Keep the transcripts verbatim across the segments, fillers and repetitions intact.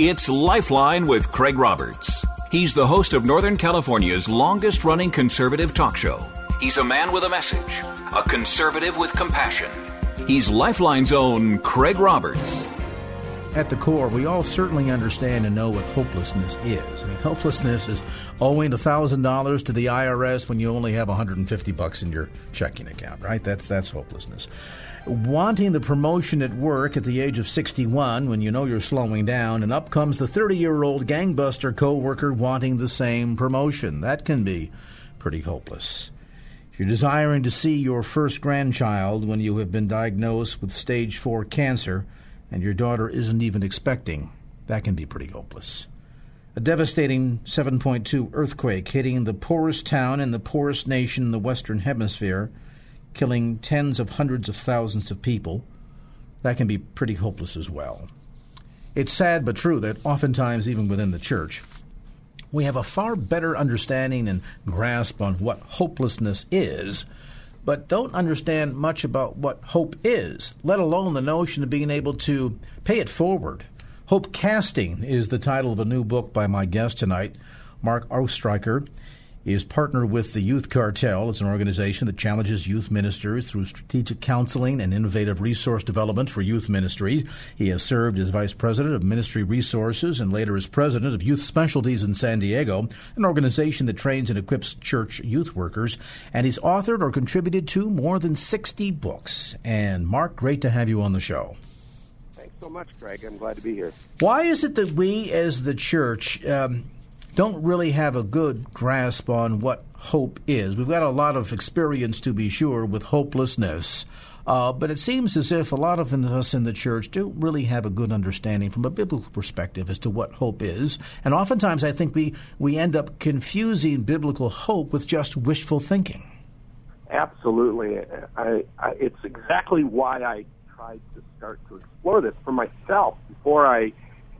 It's Lifeline with Craig Roberts. He's the host of Northern California's longest-running conservative talk show. He's a man with a message, a conservative with compassion. He's Lifeline's own Craig Roberts. At the core, we all certainly understand and know what hopelessness is. I mean, hopelessness is owing one thousand dollars to the I R S when you only have one hundred fifty bucks in your checking account, right? That's that's hopelessness. Wanting the promotion at work at the age of sixty-one when you know you're slowing down, and up comes the thirty-year-old gangbuster coworker wanting the same promotion. That can be pretty hopeless. If you're desiring to see your first grandchild when you have been diagnosed with stage four cancer and your daughter isn't even expecting, that can be pretty hopeless. A devastating seven point two earthquake hitting the poorest town in the poorest nation in the Western Hemisphere, killing tens of hundreds of thousands of people, that can be pretty hopeless as well. It's sad but true that oftentimes, even within the church, we have a far better understanding and grasp on what hopelessness is, but don't understand much about what hope is, let alone the notion of being able to pay it forward. Hope Casting is the title of a new book by my guest tonight, Mark Oestreicher. He is partnered with the Youth Cartel. It's an organization that challenges youth ministers through strategic counseling and innovative resource development for youth ministry. He has served as vice president of ministry resources and later as president of Youth Specialties in San Diego, an organization that trains and equips church youth workers. And he's authored or contributed to more than sixty books. And Mark, great to have you on the show. Thanks so much, Craig. I'm glad to be here. Why is it that we as the church um, don't really have a good grasp on what hope is? We've got a lot of experience, to be sure, with hopelessness, uh, but it seems as if a lot of us in the church don't really have a good understanding from a biblical perspective as to what hope is, and oftentimes I think we, we end up confusing biblical hope with just wishful thinking. Absolutely. I, I, it's exactly why I tried to start to explore this for myself. Before I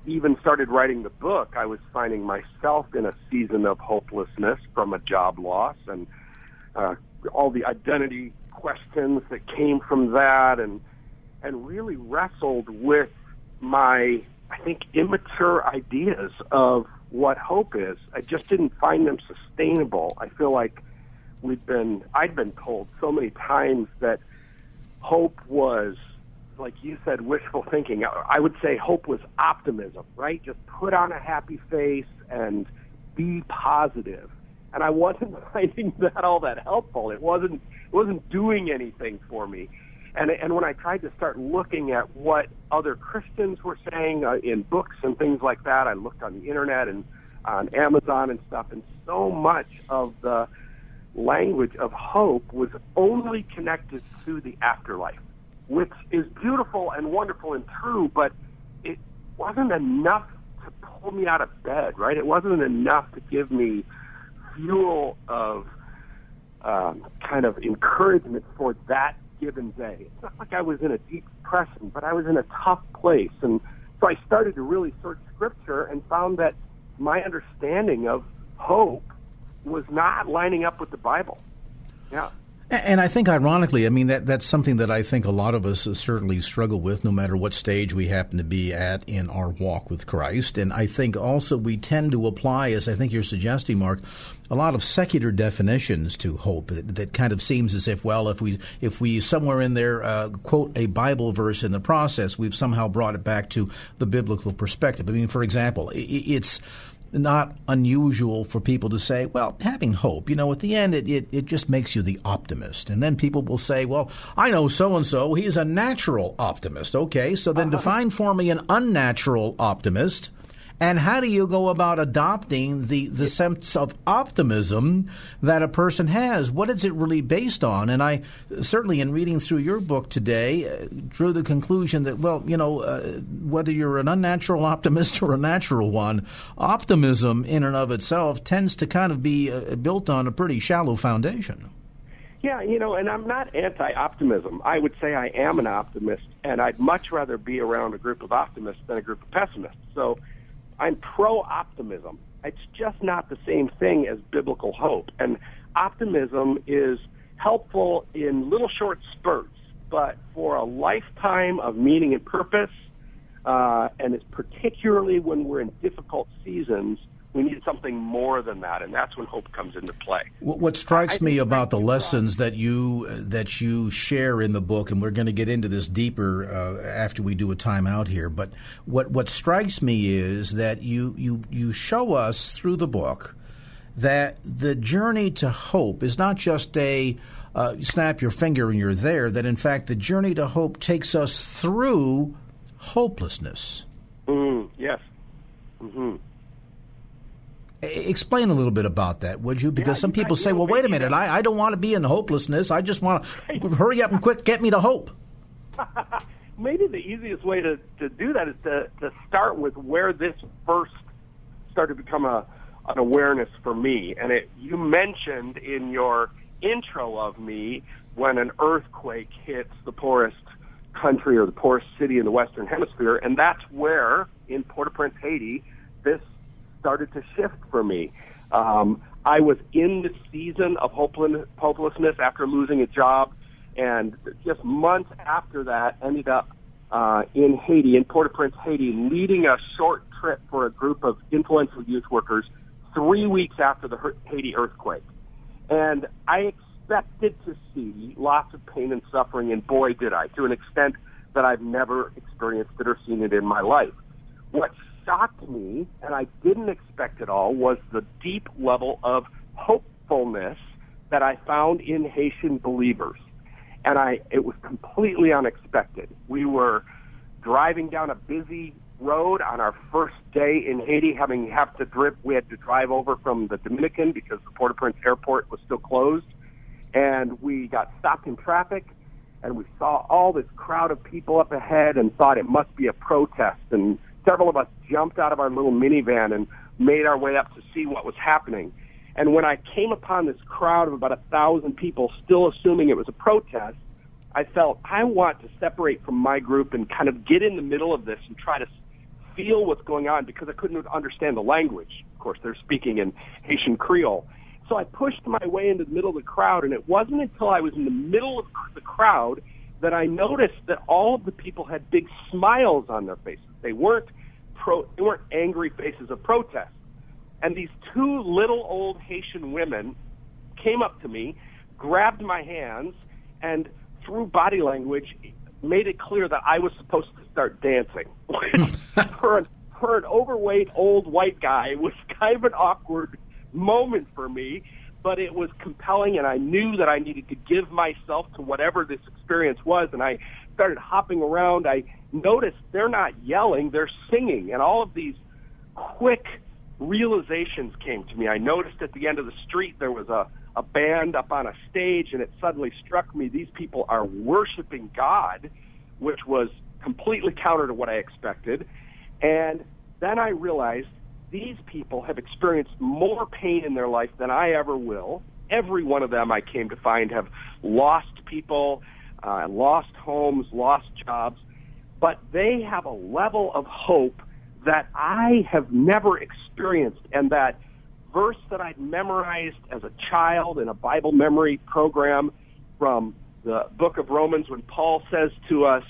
even started writing the book, I was finding myself in a season of hopelessness from a job loss and uh, all the identity questions that came from that, and and really wrestled with my, I think, immature ideas of what hope is. I just didn't find them sustainable. I feel like we've been, I'd been told so many times that hope was, like you said, wishful thinking. I would say hope was optimism, right? Just put on a happy face and be positive. And I wasn't finding that all that helpful. It wasn't it wasn't doing anything for me. And and when I tried to start looking at what other Christians were saying uh, in books and things like that, I looked on the internet and on Amazon and stuff, and so much of the language of hope was only connected to the afterlife, which is beautiful and wonderful and true, but it wasn't enough to pull me out of bed, right? It wasn't enough to give me fuel of um, kind of encouragement for that given day. It's not like I was in a deep depression, but I was in a tough place. And so I started to really search Scripture and found that my understanding of hope was not lining up with the Bible. Yeah. And I think, ironically, I mean, that that's something that I think a lot of us certainly struggle with, no matter what stage we happen to be at in our walk with Christ. And I think also we tend to apply, as I think you're suggesting, Mark, a lot of secular definitions to hope that, that kind of seems as if, well, if we if we somewhere in there uh, quote a Bible verse in the process, we've somehow brought it back to the biblical perspective. I mean, for example, it, it's not unusual for people to say, well, having hope, you know, at the end, it, it, it just makes you the optimist. And then people will say, well, I know so-and-so, he's a natural optimist. Okay, so then uh-huh. define for me an unnatural optimist, And how do you go about adopting the, the sense of optimism that a person has? What is it really based on? And I certainly, in reading through your book today, uh, drew the conclusion that, well, you know, uh, whether you're an unnatural optimist or a natural one, optimism in and of itself tends to kind of be uh, built on a pretty shallow foundation. Yeah, you know, and I'm not anti-optimism. I would say I am an optimist, and I'd much rather be around a group of optimists than a group of pessimists. So I'm pro-optimism. It's just not the same thing as biblical hope. And optimism is helpful in little short spurts, but for a lifetime of meaning and purpose, uh, and it's particularly when we're in difficult seasons, we need something more than that, and that's when hope comes into play. What strikes me about the lessons that you that you share in the book, and we're going to get into this deeper uh, after we do a timeout here, but what, what strikes me is that you, you you show us through the book that the journey to hope is not just a uh, snap your finger and you're there, that in fact the journey to hope takes us through hopelessness. Mm, yes. Mm-hmm. Explain a little bit about that, would you? Because yeah, some people say, well, wait a minute, I, I don't want to be in hopelessness. I just want to hurry up and quick get me to hope. Maybe the easiest way to, to do that is to, to start with where this first started to become a, an awareness for me. And it, you mentioned in your intro of me when an earthquake hits the poorest country or the poorest city in the Western Hemisphere, and that's where, in Port-au-Prince, Haiti, this started to shift for me. Um, I was in the season of hopelessness after losing a job, and just months after that, ended up uh, in Haiti, in Port-au-Prince, Haiti, leading a short trip for a group of influential youth workers three weeks after the Haiti earthquake. And I expected to see lots of pain and suffering, and boy, did I, to an extent that I've never experienced it or seen it in my life. What shocked me, and I didn't expect it all, was the deep level of hopefulness that I found in Haitian believers. And I it was completely unexpected. We were driving down a busy road on our first day in Haiti, having have to drive, we had to drive over from the Dominican because the Port-au-Prince airport was still closed. And we got stopped in traffic, and we saw all this crowd of people up ahead and thought it must be a protest, and several of us jumped out of our little minivan and made our way up to see what was happening. And when I came upon this crowd of about a thousand people, still assuming it was a protest, I felt, I want to separate from my group and kind of get in the middle of this and try to feel what's going on, because I couldn't understand the language. Of course, they're speaking in Haitian Creole. So I pushed my way into the middle of the crowd, and it wasn't until I was in the middle of the crowd that I noticed that all of the people had big smiles on their faces. They weren't pro, they weren't angry faces of protest. And these two little old Haitian women came up to me, grabbed my hands, and through body language made it clear that I was supposed to start dancing. her, her, an overweight old white guy, was kind of an awkward moment for me, but it was compelling, and I knew that I needed to give myself to whatever this experience was, and I started hopping around. I noticed they're not yelling, they're singing, and all of these quick realizations came to me. I noticed at the end of the street there was a, a band up on a stage, and it suddenly struck me, these people are worshiping God, which was completely counter to what I expected. And then I realized these people have experienced more pain in their life than I ever will. Every one of them, I came to find, have lost people, uh, lost homes, lost jobs, but they have a level of hope that I have never experienced. And that verse that I'd memorized as a child in a Bible memory program from the book of Romans, when Paul says to us,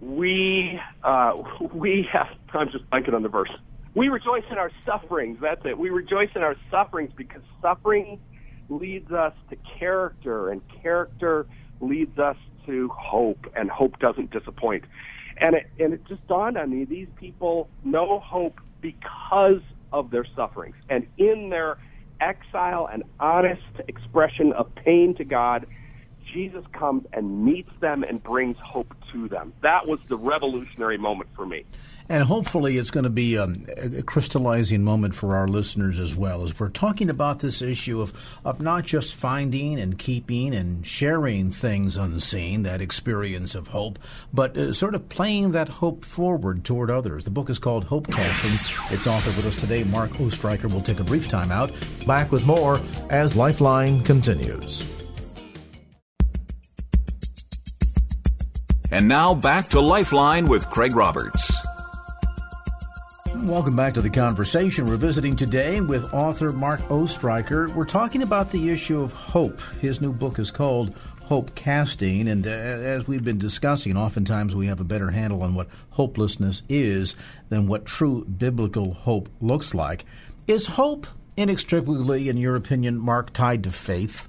we, uh, we have, I'm just blanking on the verse. We rejoice in our sufferings, that's it. We rejoice in our sufferings because suffering leads us to character, and character leads us to hope, and hope doesn't disappoint. And it, and it just dawned on me, these people know hope because of their sufferings. And in their exile and honest expression of pain to God Jesus comes and meets them and brings hope to them. That was the revolutionary moment for me. And hopefully it's going to be um, a crystallizing moment for our listeners as well, as we're talking about this issue of, of not just finding and keeping and sharing things unseen, that experience of hope, but uh, sort of playing that hope forward toward others. The book is called Hope Casting. Its author with us today, Mark Oestreicher. We'll take a brief time out. Back with more as Lifeline continues. And now back to Lifeline with Craig Roberts. Welcome back to the conversation. We're visiting today with author Mark Oestreicher. We're talking about the issue of hope. His new book is called Hope Casting, and as we've been discussing, oftentimes we have a better handle on what hopelessness is than what true biblical hope looks like. Is hope inextricably, in your opinion, Mark, tied to faith?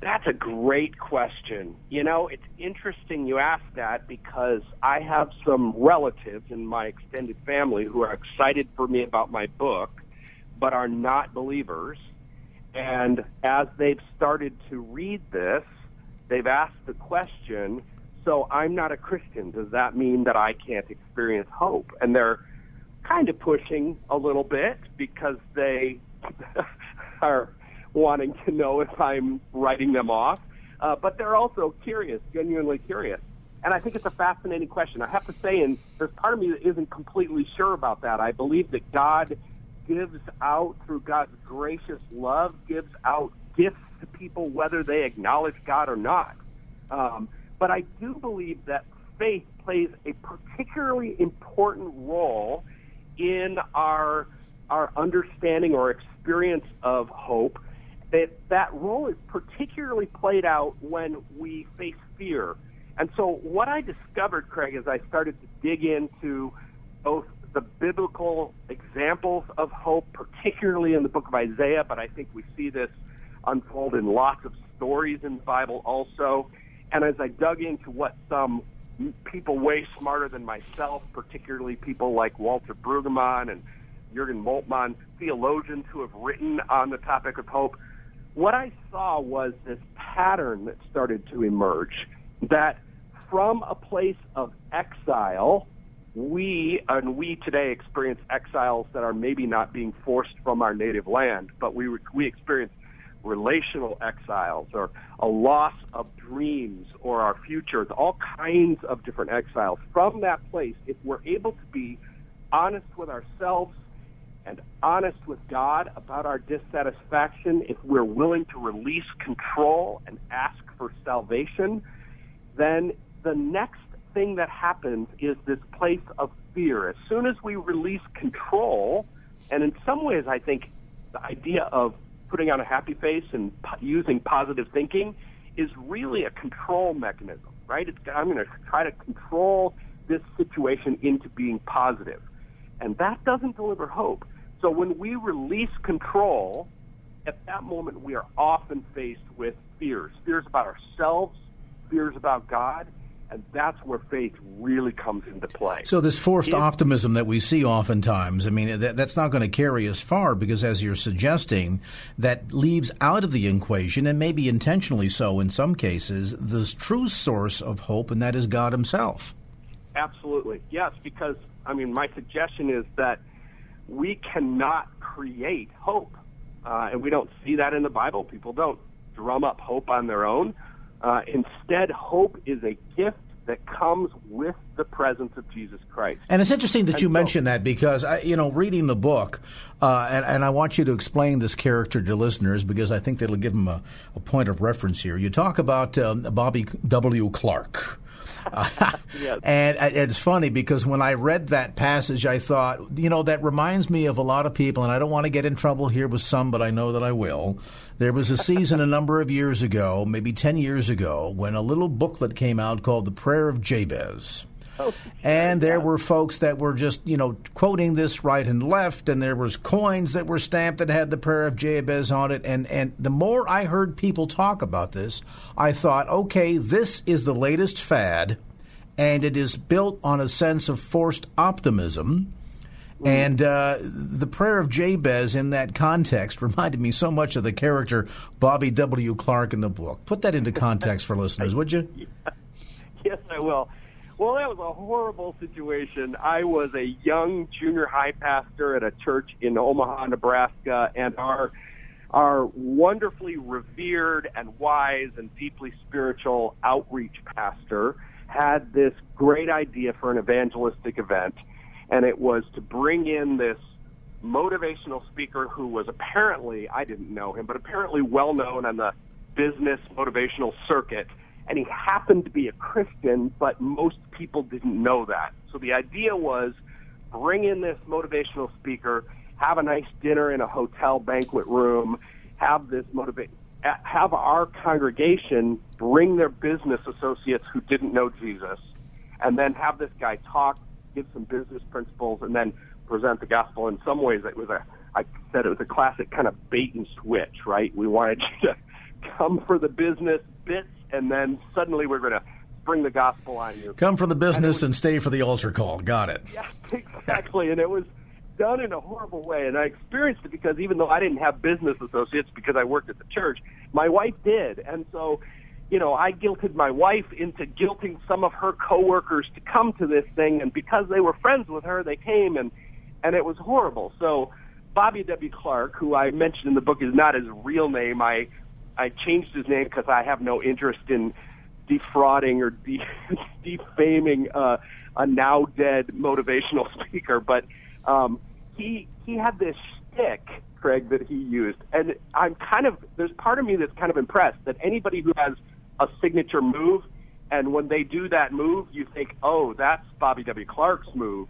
That's a great question. You know, it's interesting you ask that, because I have some relatives in my extended family who are excited for me about my book, but are not believers. And as they've started to read this, they've asked the question, so I'm not a Christian. Does that mean that I can't experience hope? And they're kind of pushing a little bit because they are wanting to know if I'm writing them off. Uh, but they're also curious, genuinely curious. And I think it's a fascinating question. I have to say, and there's part of me that isn't completely sure about that. I believe that God gives out, through God's gracious love, gives out gifts to people whether they acknowledge God or not. Um, but I do believe that faith plays a particularly important role in our, our understanding or experience of hope. That that role is particularly played out when we face fear. And so what I discovered, Craig, as I started to dig into both the biblical examples of hope, particularly in the book of Isaiah, but I think we see this unfold in lots of stories in the Bible also, and as I dug into what some people way smarter than myself, particularly people like Walter Brueggemann and Jürgen Moltmann, theologians who have written on the topic of hope, what I saw was this pattern that started to emerge, that from a place of exile, we, and we today experience exiles that are maybe not being forced from our native land, but we we experience relational exiles or a loss of dreams or our futures, all kinds of different exiles. From that place, if we're able to be honest with ourselves and honest with God about our dissatisfaction, if we're willing to release control and ask for salvation, then the next thing that happens is this place of fear. As soon as we release control, and in some ways I think the idea of putting on a happy face and using positive thinking is really a control mechanism, right? It's, I'm going to try to control this situation into being positive. And that doesn't deliver hope. So when we release control, at that moment we are often faced with fears. Fears about ourselves, fears about God, and that's where faith really comes into play. So this forced it, optimism that we see oftentimes, I mean, that, that's not going to carry us far, because as you're suggesting, that leaves out of the equation, and maybe intentionally so in some cases, the true source of hope, and that is God himself. Absolutely. Yes, because I mean, my suggestion is that we cannot create hope, uh, and we don't see that in the Bible. People don't drum up hope on their own. Uh, instead, hope is a gift that comes with the presence of Jesus Christ. And it's interesting that you mentioned that, because, I, you know, reading the book, uh, and, and I want you to explain this character to listeners, because I think that'll give them a, a point of reference here. You talk about um, Bobby W. Clark. Uh, yes. And it's funny, because when I read that passage, I thought, you know, that reminds me of a lot of people, and I don't want to get in trouble here with some, but I know that I will. There was a season a number of years ago, maybe ten years ago, when a little booklet came out called The Prayer of Jabez. Oh, and there yeah. were folks that were just, you know, quoting this right and left, and there was coins that were stamped that had the Prayer of Jabez on it. And, and the more I heard people talk about this, I thought, okay, this is the latest fad, and it is built on a sense of forced optimism. And uh, the Prayer of Jabez in that context reminded me so much of the character Bobby W. Clark in the book. Put that into context for listeners, would you? Yes, I will. Well, that was a horrible situation. I was a young junior high pastor at a church in Omaha, Nebraska, and our our wonderfully revered and wise and deeply spiritual outreach pastor had this great idea for an evangelistic event, and it was to bring in this motivational speaker who was apparently, I didn't know him, but apparently well-known on the business motivational circuit, and he happened to be a Christian, but most people didn't know that. So the idea was bring in this motivational speaker, have a nice dinner in a hotel banquet room, have this motivate, have our congregation bring their business associates who didn't know Jesus, and then have this guy talk, give some business principles, and then present the gospel. In some ways, it was a, I said it was a classic kind of bait and switch, right? We wanted you to come for the business bits, and then suddenly we're going to bring the gospel on you. Come for the business and, was, and stay for the altar call. Got it. Yeah, exactly. And it was done in a horrible way, and I experienced it because even though I didn't have business associates because I worked at the church, my wife did. And so, you know, I guilted my wife into guilting some of her coworkers to come to this thing, and because they were friends with her, they came, and, and it was horrible. So Bobby W. Clark, who I mentioned in the book is not his real name, I I changed his name because I have no interest in defrauding or de- defaming uh, a now-dead motivational speaker, but um, he he had this shtick, Craig, that he used, and I'm kind of, there's part of me that's kind of impressed that anybody who has a signature move, and when they do that move, you think, oh, that's Bobby W. Clark's move.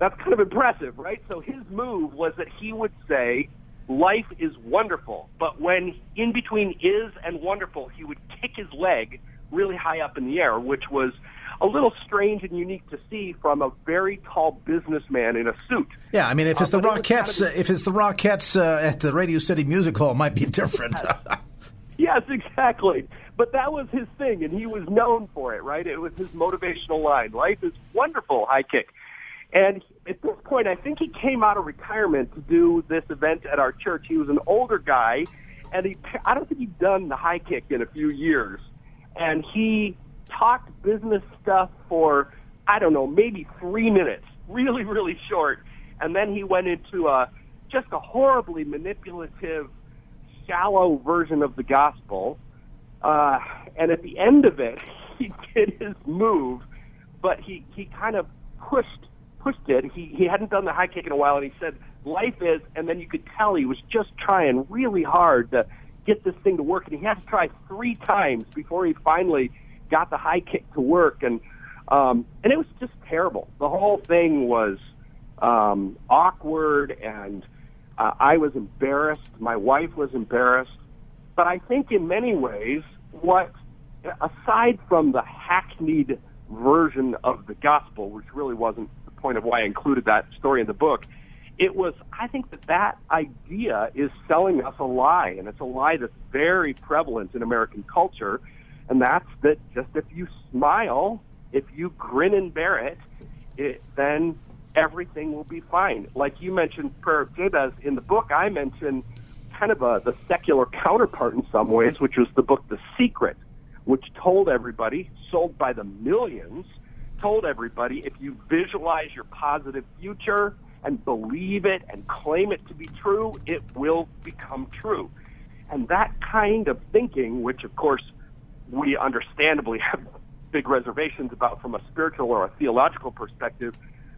That's kind of impressive, right? So his move was that he would say, life is wonderful, but when in between is and wonderful, he would kick his leg really high up in the air, which was a little strange and unique to see from a very tall businessman in a suit. Yeah, I mean, if it's um, the Rockettes, it be- uh, if it's the Rockettes uh, at the Radio City Music Hall, it might be different. Yes. Yes, exactly. But that was his thing, and he was known for it, right? It was his motivational line. Life is wonderful, high kick. And at this point, I think he came out of retirement to do this event at our church. He was an older guy, and he I don't think he'd done the high kick in a few years. And he talked business stuff for, I don't know, maybe three minutes, really, really short. And then he went into a, just a horribly manipulative, shallow version of the gospel. Uh, and at the end of it, he did his move, but he, he kind of pushed pushed it. He he hadn't done the high kick in a while, and he said, life is, and then you could tell he was just trying really hard to get this thing to work, and he had to try three times before he finally got the high kick to work, and um, and it was just terrible. The whole thing was um, awkward, and uh, I was embarrassed. My wife was embarrassed. But I think in many ways, what, aside from the hackneyed version of the gospel, which really wasn't the point of why I included that story in the book, it was, I think that that idea is selling us a lie, and it's a lie that's very prevalent in American culture, and that's that just if you smile, if you grin and bear it, it then everything will be fine. Like you mentioned Prayer of Jabez in the book, I mentioned kind of a, the secular counterpart in some ways, which was the book The Secret, which told everybody, sold by the millions, told everybody if you visualize your positive future and believe it and claim it to be true, it will become true. And that kind of thinking, which of course we understandably have big reservations about from a spiritual or a theological perspective,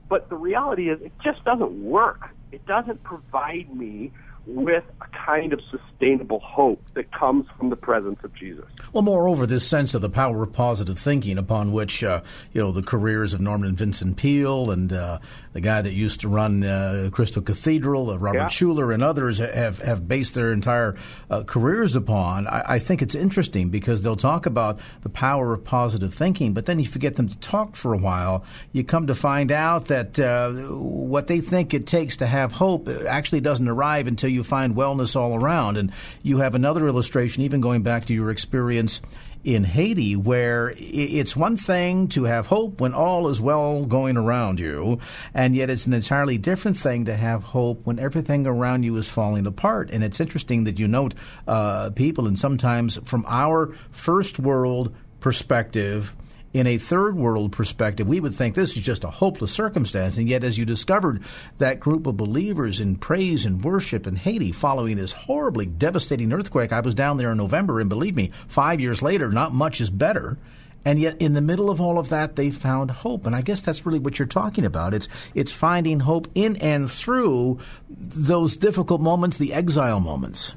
but the reality is it just doesn't work. It doesn't provide me with a kind of sustainable hope that comes from the presence of Jesus. Well, moreover, this sense of the power of positive thinking upon which, uh, you know, the careers of Norman Vincent Peale and uh, the guy that used to run uh, Crystal Cathedral, uh, Robert yeah. Schuller and others have, have based their entire uh, careers upon, I, I think it's interesting because they'll talk about the power of positive thinking, but then if you get them to talk for a while, you come to find out that uh, what they think it takes to have hope actually doesn't arrive until you find wellness all around. And you have another illustration, even going back to your experience in Haiti, where it's one thing to have hope when all is well going around you, and yet it's an entirely different thing to have hope when everything around you is falling apart. And it's interesting that you note uh, people, and sometimes from our first world perspective, in a third world perspective, we would think this is just a hopeless circumstance. And yet, as you discovered, that group of believers in praise and worship in Haiti following this horribly devastating earthquake, I was down there in November, and believe me, five years later, not much is better. And yet, in the middle of all of that, they found hope. And I guess that's really what you're talking about. It's it's finding hope in and through those difficult moments, the exile moments.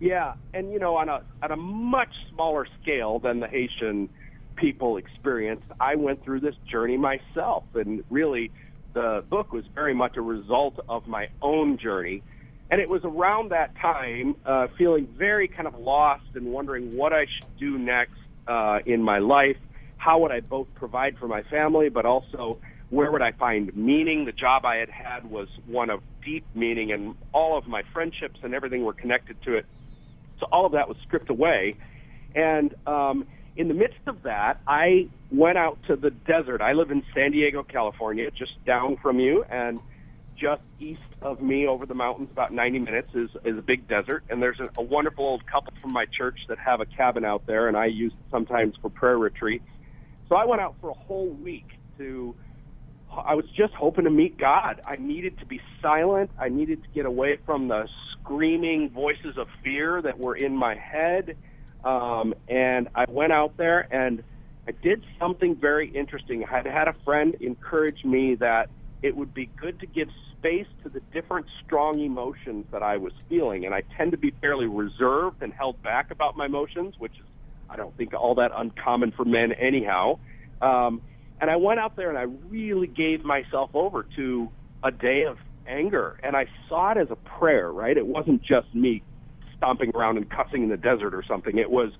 Yeah, and, you know, on a on a much smaller scale than the Haitian people experienced, I went through this journey myself, and really the book was very much a result of my own journey. And it was around that time uh, feeling very kind of lost and wondering what I should do next uh, in my life. How would I both provide for my family, but also where would I find meaning? The job I had had was one of deep meaning, and all of my friendships and everything were connected to it. So all of that was stripped away. And um in the midst of that, I went out to the desert. I live in San Diego, California, just down from you, and just east of me over the mountains, about ninety minutes, is, is a big desert. And there's a, a wonderful old couple from my church that have a cabin out there, and I use it sometimes for prayer retreats. So I went out for a whole week to, I was just hoping to meet God. I needed to be silent. I needed to get away from the screaming voices of fear that were in my head. Um, and I went out there and I did something very interesting. I had had a friend encourage me that it would be good to give space to the different strong emotions that I was feeling. And I tend to be fairly reserved and held back about my emotions, which is, I don't think, all that uncommon for men anyhow. Um, and I went out there and I really gave myself over to a day of anger. And I saw it as a prayer, right? It wasn't just me stomping around and cussing in the desert or something. It was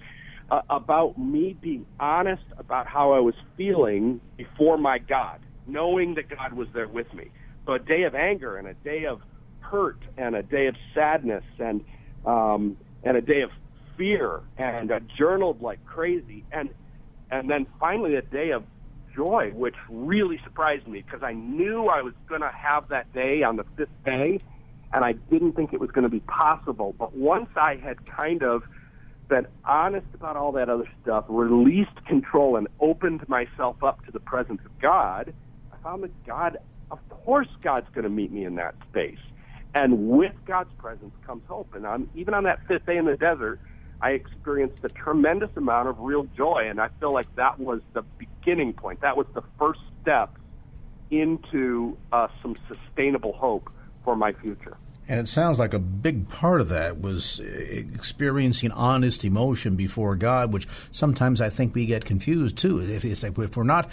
uh, about me being honest about how I was feeling before my God, knowing that God was there with me. So a day of anger and a day of hurt and a day of sadness and um, and a day of fear, and I journaled like crazy. And, and then finally a day of joy, which really surprised me because I knew I was going to have that day on the fifth day. And I didn't think it was going to be possible. But once I had kind of been honest about all that other stuff, released control, and opened myself up to the presence of God, I found that God, of course God's going to meet me in that space. And with God's presence comes hope. And I'm, even on that fifth day in the desert, I experienced a tremendous amount of real joy. And I feel like that was the beginning point. That was the first step into uh, some sustainable hope for my future. And it sounds like a big part of that was experiencing honest emotion before God, which sometimes I think we get confused too. If it's like if we're not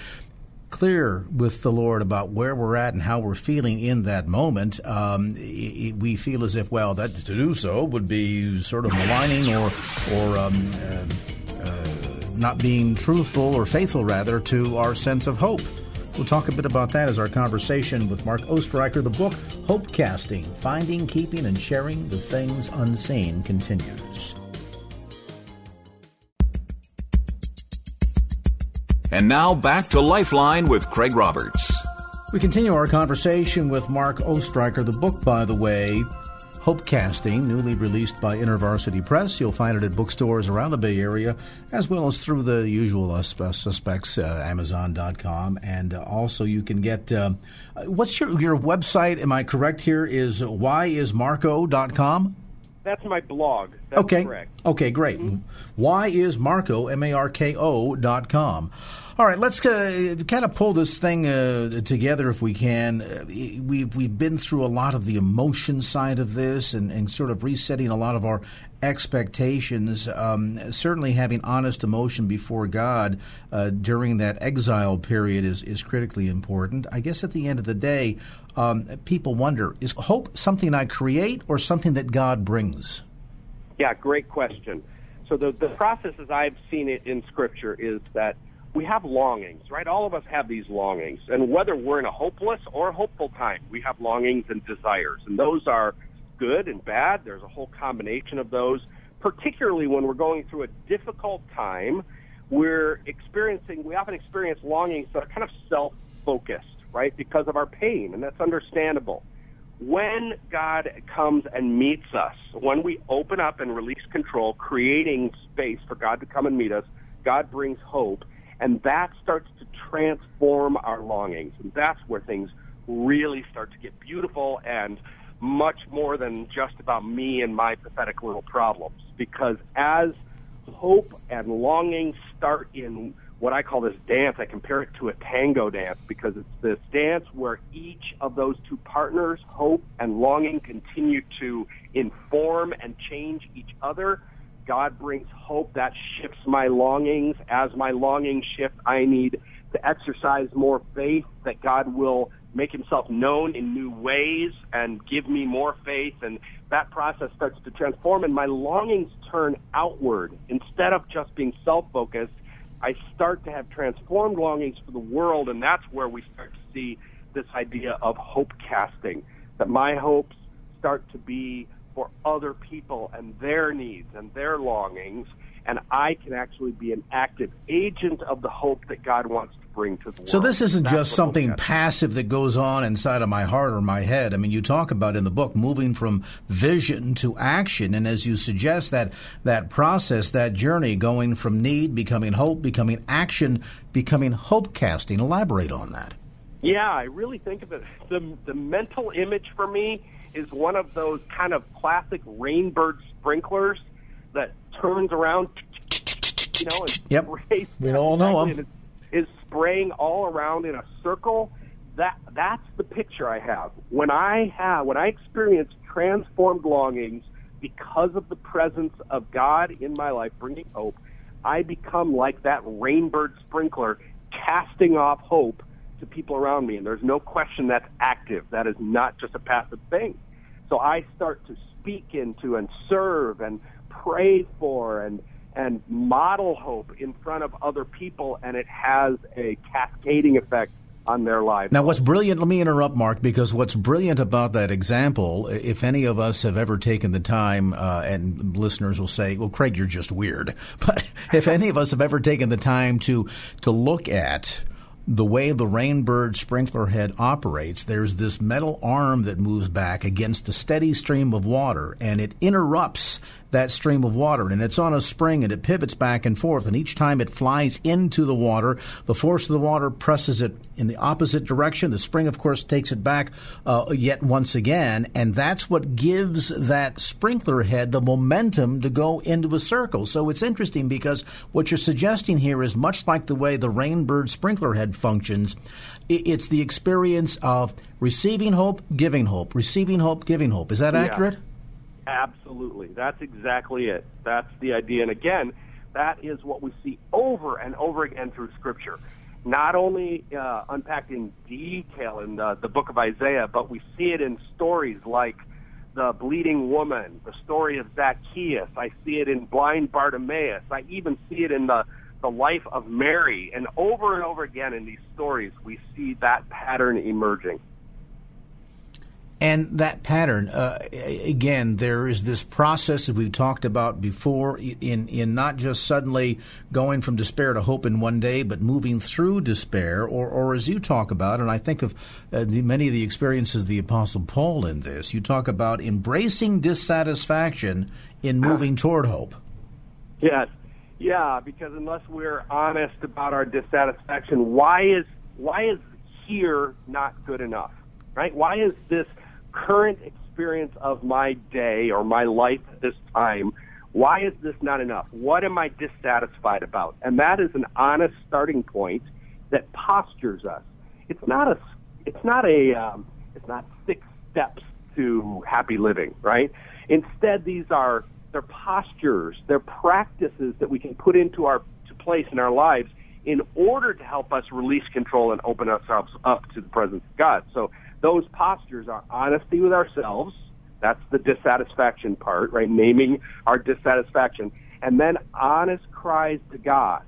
clear with the Lord about where we're at and how we're feeling in that moment, um, we feel as if, well, that to do so would be sort of maligning or or um, uh, uh, not being truthful or faithful, rather, to our sense of hope. We'll talk a bit about that as our conversation with Mark Oestreicher. The book, Hope Casting, Finding, Keeping, and Sharing the Things Unseen, continues. And now back to Lifeline with Craig Roberts. We continue our conversation with Mark Oestreicher. The book, by the way, Hope Casting, newly released by InterVarsity Press. You'll find it at bookstores around the Bay Area, as well as through the usual uh, suspects, uh, Amazon dot com. And uh, also you can get, uh, what's your, your website, am I correct here, is why is marco dot com? That's my blog. That's okay. Correct. Okay, great. Mm-hmm. why is marco, M A R K O, dot com. All right, let's uh, kind of pull this thing uh, together if we can. We've, we've been through a lot of the emotion side of this and, and sort of resetting a lot of our expectations. Um, certainly having honest emotion before God uh, during that exile period is, is critically important. I guess at the end of the day, um, people wonder, is hope something I create or something that God brings? Yeah, great question. So the, the process as I've seen it in Scripture is that we have longings, right? All of us have these longings. And whether we're in a hopeless or a hopeful time, we have longings and desires. And those are good and bad. There's a whole combination of those, particularly when we're going through a difficult time. we're experiencing, we often experience longings that are kind of self-focused, right, because of our pain, and that's understandable. When God comes and meets us, when we open up and release control, creating space for God to come and meet us, God brings hope, and that starts to transform our longings. And that's where things really start to get beautiful and much more than just about me and my pathetic little problems. Because as hope and longing start in what I call this dance, I compare it to a tango dance, because it's this dance where each of those two partners, hope and longing, continue to inform and change each other. God brings hope that shifts my longings. As my longings shift, I need to exercise more faith that God will make himself known in new ways and give me more faith. And that process starts to transform, and my longings turn outward. Instead of just being self-focused, I start to have transformed longings for the world, and that's where we start to see this idea of hope casting, that my hopes start to be for other people and their needs and their longings, and I can actually be an active agent of the hope that God wants to bring to the world. So this isn't That's just something passive that goes on inside of my heart or my head. I mean, you talk about in the book moving from vision to action, and as you suggest, that that process, that journey, going from need, becoming hope, becoming action, becoming hope casting. Elaborate on that. Yeah, I really think of it. The, the mental image for me is one of those kind of classic rainbird sprinklers that turns around, you know, and yep. sprays. We all know them. Is spraying all around in a circle. That that's the picture I have when I have when I experience transformed longings because of the presence of God in my life, bringing hope. I become like that rainbird sprinkler, casting off hope to people around me, and there's no question that's active. That is not just a passive thing. So I start to speak into and serve and pray for and and model hope in front of other people, and it has a cascading effect on their lives. Now, what's brilliant, let me interrupt, Mark, because what's brilliant about that example, if any of us have ever taken the time, uh, and listeners will say, well, Craig, you're just weird, but if any of us have ever taken the time to to look at the way the rainbird sprinkler head operates, there's this metal arm that moves back against a steady stream of water, and it interrupts that stream of water, and it's on a spring, and it pivots back and forth, and each time it flies into the water, the force of the water presses it in the opposite direction. The spring, of course, takes it back uh, yet once again, and that's what gives that sprinkler head the momentum to go into a circle. So it's interesting, because what you're suggesting here is much like the way the rainbird sprinkler head functions. It's the experience of receiving hope, giving hope, receiving hope, giving hope. Is that yeah. accurate? Absolutely. That's exactly it. That's the idea. And again, that is what we see over and over again through Scripture, not only uh, unpacked in detail in the, the book of Isaiah, but we see it in stories like the bleeding woman, the story of Zacchaeus. I see it in blind Bartimaeus. I even see it in the the life of Mary, and over and over again in these stories, we see that pattern emerging. And that pattern, uh, again, there is this process that we've talked about before in, in not just suddenly going from despair to hope in one day, but moving through despair, or, or as you talk about, and I think of uh, the, many of the experiences of the Apostle Paul in this, you talk about embracing dissatisfaction in moving toward hope. Yes. Yeah, because unless we're honest about our dissatisfaction, why is why is here not good enough, right? Why is this current experience of my day or my life at this time, why is this not enough? What am I dissatisfied about? And that is an honest starting point that postures us. It's not a it's not a um, it's not six steps to happy living, right? Instead, these are their postures, their practices that we can put into our to place in our lives in order to help us release control and open ourselves up to the presence of God. So those postures are honesty with ourselves. That's the dissatisfaction part, right? Naming our dissatisfaction. And then honest cries to God.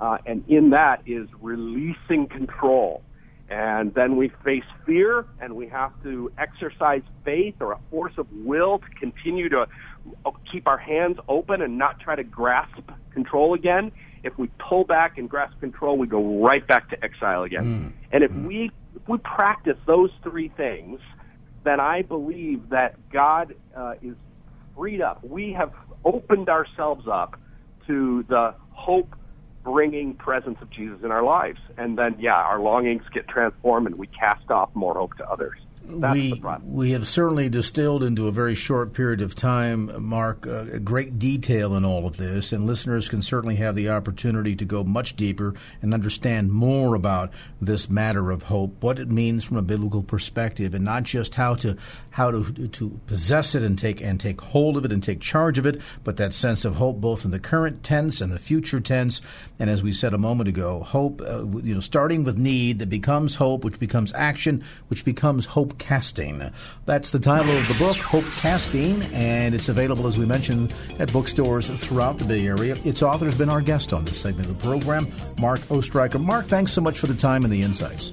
Uh, and in that is releasing control. And then we face fear, and we have to exercise faith or a force of will to continue to keep our hands open and not try to grasp control again. If we pull back and grasp control, we go right back to exile again. Mm. And if mm. we if we practice those three things, then I believe that God uh, is freed up. We have opened ourselves up to the hope-bringing presence of Jesus in our lives. And then, yeah, our longings get transformed, and we cast off more hope to others. That's we, the problem. We have certainly distilled into a very short period of time, Mark, uh, great detail in all of this, and listeners can certainly have the opportunity to go much deeper and understand more about this matter of hope, what it means from a biblical perspective, and not just how to how to to possess it and take and take hold of it and take charge of it, but that sense of hope both in the current tense and the future tense. And as we said a moment ago, hope, uh, you know, starting with need that becomes hope, which becomes action, which becomes hope casting. That's the title of the book, Hope Casting, and it's available, as we mentioned, at bookstores throughout the Bay Area. Its author has been our guest on this segment of the program, Mark Oestreicher. Mark, thanks so much for the time and the insights.